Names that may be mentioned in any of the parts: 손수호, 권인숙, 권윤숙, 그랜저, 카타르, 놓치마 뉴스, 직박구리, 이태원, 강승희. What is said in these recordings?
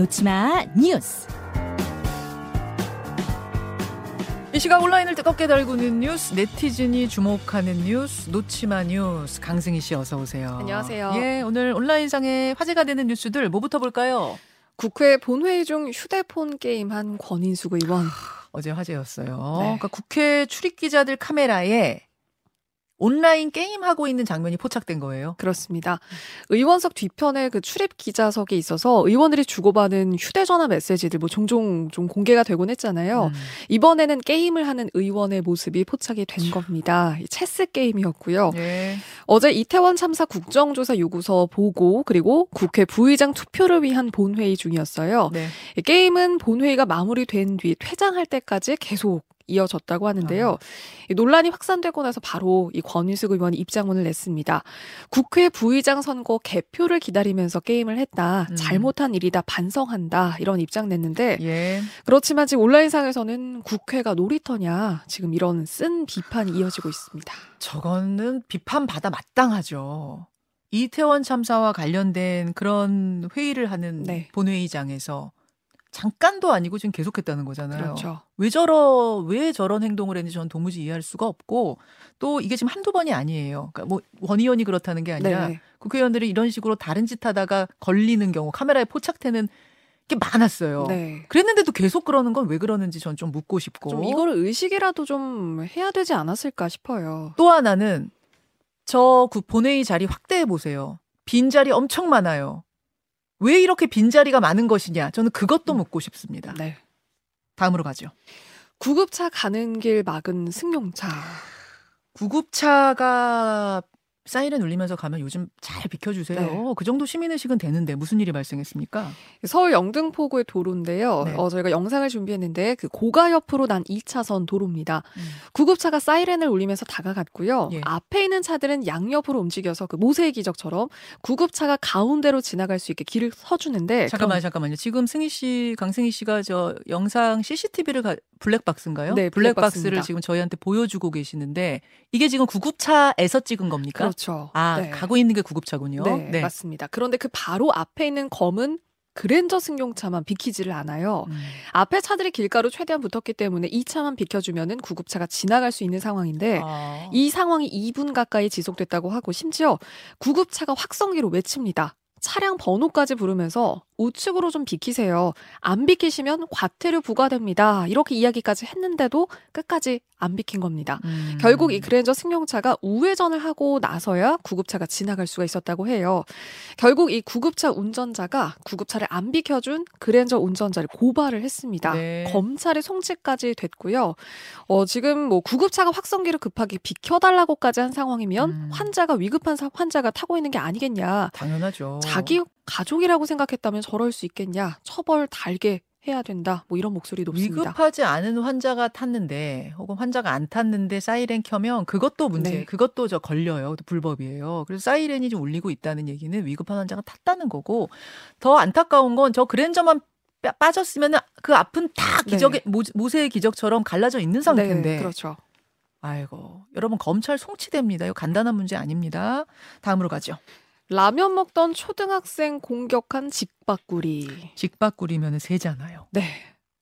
놓치마 뉴스. 이 시각 온라인을 뜨겁게 달구는 뉴스, 네티즌이 주목하는 뉴스, 놓치마 뉴스. 강승희 씨 어서 오세요. 안녕하세요. 예, 오늘 온라인상에 화제가 되는 뉴스들 뭐부터 볼까요? 국회 본회의 중 휴대폰 게임한 권인숙 의원. 어제 화제였어요. 네. 그러니까 국회 출입 기자들 카메라에 온라인 게임하고 있는 장면이 포착된 거예요? 그렇습니다. 의원석 뒤편에 그 출입 기자석이 있어서 의원들이 주고받은 휴대전화 메시지들 뭐 종종 좀 공개가 되곤 했잖아요. 이번에는 게임을 하는 의원의 모습이 포착이 된 겁니다. 체스 게임이었고요. 네. 어제 이태원 참사 국정조사 요구서 보고 그리고 국회 부의장 투표를 위한 본회의 중이었어요. 네. 게임은 본회의가 마무리된 뒤 퇴장할 때까지 계속 이어졌다고 하는데요. 논란이 확산되고 나서 바로 이 권윤숙 의원이 입장문을 냈습니다. 국회 부의장 선거 개표를 기다리면서 게임을 했다. 잘못한 일이다. 반성한다. 이런 입장 냈는데 예. 그렇지만 지금 온라인상에서는 국회가 놀이터냐. 지금 이런 쓴 비판이 이어지고 있습니다. 저거는 비판받아 마땅하죠. 이태원 참사와 관련된 그런 회의를 하는 네. 본회의장에서 잠깐도 아니고 지금 계속했다는 거잖아요. 그렇죠. 왜 저런 행동을 했는지 저는 도무지 이해할 수가 없고 또 이게 지금 한두 번이 아니에요. 그러니까 뭐 원의원이 그렇다는 게 아니라 네네. 국회의원들이 이런 식으로 다른 짓 하다가 걸리는 경우 카메라에 포착되는 게 많았어요. 네. 그랬는데도 계속 그러는 건 왜 그러는지 전 좀 묻고 싶고 좀 이거를 의식이라도 좀 해야 되지 않았을까 싶어요. 또 하나는 저 그 본회의 자리 확대해 보세요. 빈자리 엄청 많아요. 왜 이렇게 빈자리가 많은 것이냐. 저는 그것도 묻고 싶습니다. 네. 다음으로 가죠. 구급차 가는 길 막은 승용차. 구급차가 사이렌 울리면서 가면 요즘 잘 비켜주세요. 네. 그 정도 시민의식은 되는데 무슨 일이 발생했습니까? 서울 영등포구의 도로인데요. 네. 저희가 영상을 준비했는데 그 고가 옆으로 난 2차선 도로입니다. 구급차가 사이렌을 울리면서 다가갔고요. 예. 앞에 있는 차들은 양옆으로 움직여서 그 모세의 기적처럼 구급차가 가운데로 지나갈 수 있게 길을 서주는데 잠깐만요. 지금 강승희 씨가 저 영상 CCTV를 블랙박스인가요? 네, 블랙박스를 지금 저희한테 보여주고 계시는데 이게 지금 구급차에서 찍은 겁니까? 그렇죠. 아, 네. 가고 있는 게 구급차군요. 네, 맞습니다. 그런데 그 바로 앞에 있는 검은 그랜저 승용차만 비키지를 않아요. 앞에 차들이 길가로 최대한 붙었기 때문에 이 차만 비켜주면은 구급차가 지나갈 수 있는 상황인데 이 상황이 2분 가까이 지속됐다고 하고 심지어 구급차가 확성기로 외칩니다. 차량 번호까지 부르면서 우측으로 좀 비키세요. 안 비키시면 과태료 부과됩니다. 이렇게 이야기까지 했는데도 끝까지 안 비킨 겁니다. 결국 이 그랜저 승용차가 우회전을 하고 나서야 구급차가 지나갈 수가 있었다고 해요. 결국 이 구급차 운전자가 구급차를 안 비켜준 그랜저 운전자를 고발을 했습니다. 네. 검찰의 송치까지 됐고요. 지금 뭐 구급차가 확성기를 급하게 비켜달라고까지 한 상황이면 환자가 위급한 환자가 타고 있는 게 아니겠냐. 당연하죠. 자기 가족이라고 생각했다면 저럴 수 있겠냐. 처벌 달게 해야 된다. 뭐 이런 목소리 높습니다. 위급하지 않은 환자가 탔는데 혹은 환자가 안 탔는데 사이렌 켜면 그것도 문제예요. 네. 그것도 저 걸려요. 불법이에요. 그래서 사이렌이 좀 울리고 있다는 얘기는 위급한 환자가 탔다는 거고 더 안타까운 건 저 그랜저만 빠졌으면 그 앞은 다 기적의 네. 모세의 기적처럼 갈라져 있는 상태인데. 네, 그렇죠. 아이고. 여러분 검찰 송치됩니다. 이거 간단한 문제 아닙니다. 다음으로 가죠. 라면 먹던 초등학생 공격한 직박구리. 직박구리면 새잖아요. 네.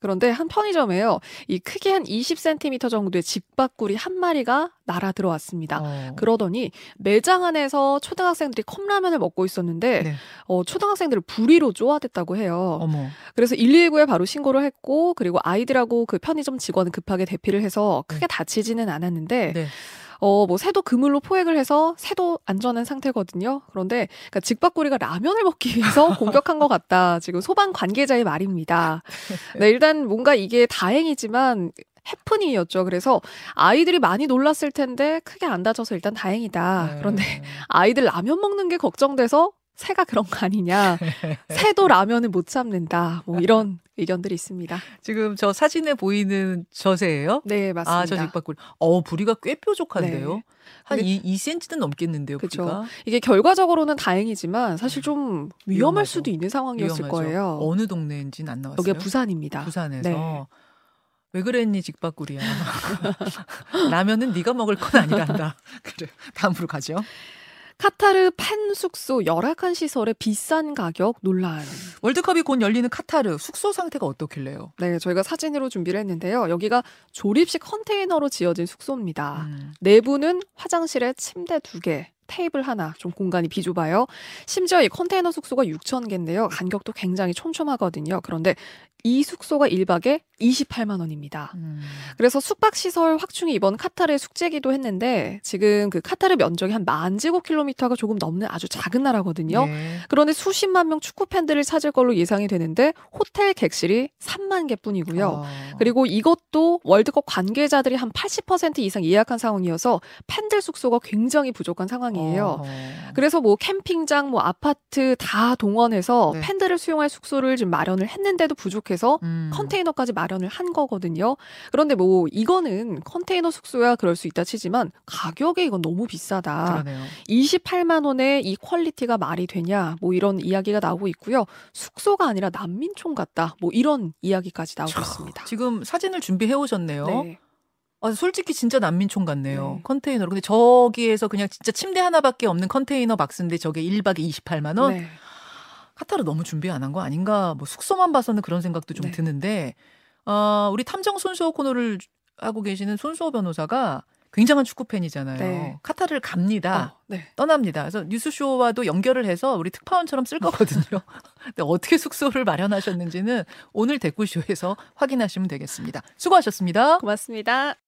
그런데 한 편의점에요. 이 크기 한 20cm 정도의 직박구리 한 마리가 날아 들어왔습니다. 그러더니 매장 안에서 초등학생들이 컵라면을 먹고 있었는데 네. 초등학생들을 부리로 쪼아댔다고 해요. 어머. 그래서 119에 바로 신고를 했고 그리고 아이들하고 그 편의점 직원은 급하게 대피를 해서 크게 다치지는 않았는데 네. 뭐 새도 그물로 포획을 해서 새도 안전한 상태거든요. 그런데 그러니까 직박구리가 라면을 먹기 위해서 공격한 것 같다. 지금 소방 관계자의 말입니다. 네, 일단 뭔가 이게 다행이지만 해프닝이었죠. 그래서 아이들이 많이 놀랐을 텐데 크게 안 다쳐서 일단 다행이다. 그런데 아이들 라면 먹는 게 걱정돼서 새가 그런 거 아니냐. 새도 라면을 못 참는다. 뭐 이런 의견들이 있습니다. 지금 저 사진에 보이는 저 새예요? 네, 맞습니다. 아, 저 직박구리. 부리가 꽤 뾰족한데요. 네. 한 2cm는 넘겠는데요, 그쵸. 부리가. 이게 결과적으로는 다행이지만 사실 좀 위험할 수도 있는 상황이었을 위험하죠. 거예요. 어느 동네인지는 안 나왔어요? 여기 부산입니다. 부산에서. 네. 왜 그랬니 직박구리야. 라면은 네가 먹을 건 아니란다. 그래. 다음으로 가죠. 카타르 팬 숙소 열악한 시설에 비싼 가격 놀라요. 월드컵이 곧 열리는 카타르 숙소 상태가 어떻길래요? 네, 저희가 사진으로 준비를 했는데요. 여기가 조립식 컨테이너로 지어진 숙소입니다. 내부는 화장실에 침대 2개, 테이블 하나, 좀 공간이 비좁아요. 심지어 이 컨테이너 숙소가 6,000개인데요. 간격도 굉장히 촘촘하거든요. 그런데 이 숙소가 1박에 28만 원입니다. 그래서 숙박시설 확충이 이번 카타르의 숙제이기도 했는데 지금 그 카타르 면적이 한 10,000제곱킬로미터가 조금 넘는 아주 작은 나라거든요. 네. 그런데 수십만 명 축구 팬들을 찾을 걸로 예상이 되는데 호텔 객실이 30,000개뿐이고요. 그리고 이것도 월드컵 관계자들이 한 80% 이상 예약한 상황이어서 팬들 숙소가 굉장히 부족한 상황이에요. 그래서 뭐 캠핑장, 뭐 아파트 다 동원해서 네. 팬들을 수용할 숙소를 지금 마련을 했는데도 부족해요. 해서 컨테이너까지 마련을 한 거거든요. 그런데 뭐 이거는 컨테이너 숙소야 그럴 수 있다 치지만 가격이 이건 너무 비싸다. 그러네요. 28만 원에 이 퀄리티가 말이 되냐 뭐 이런 이야기가 나오고 있고요. 숙소가 아니라 난민촌 같다 뭐 이런 이야기까지 나오고 있습니다. 지금 사진을 준비해 오셨네요. 네. 아, 솔직히 진짜 난민촌 같네요. 네. 컨테이너로. 근데 저기에서 그냥 진짜 침대 하나밖에 없는 컨테이너 박스인데 저게 1박에 28만 원? 네. 카타르 너무 준비 안 한 거 아닌가? 뭐 숙소만 봐서는 그런 생각도 좀 네. 드는데 우리 탐정 손수호 코너를 하고 계시는 손수호 변호사가 굉장한 축구 팬이잖아요. 네. 카타르를 갑니다. 네. 떠납니다. 그래서 뉴스쇼와도 연결을 해서 우리 특파원처럼 쓸 거거든요. 근데 어떻게 숙소를 마련하셨는지는 오늘 댓글쇼에서 확인하시면 되겠습니다. 수고하셨습니다. 고맙습니다.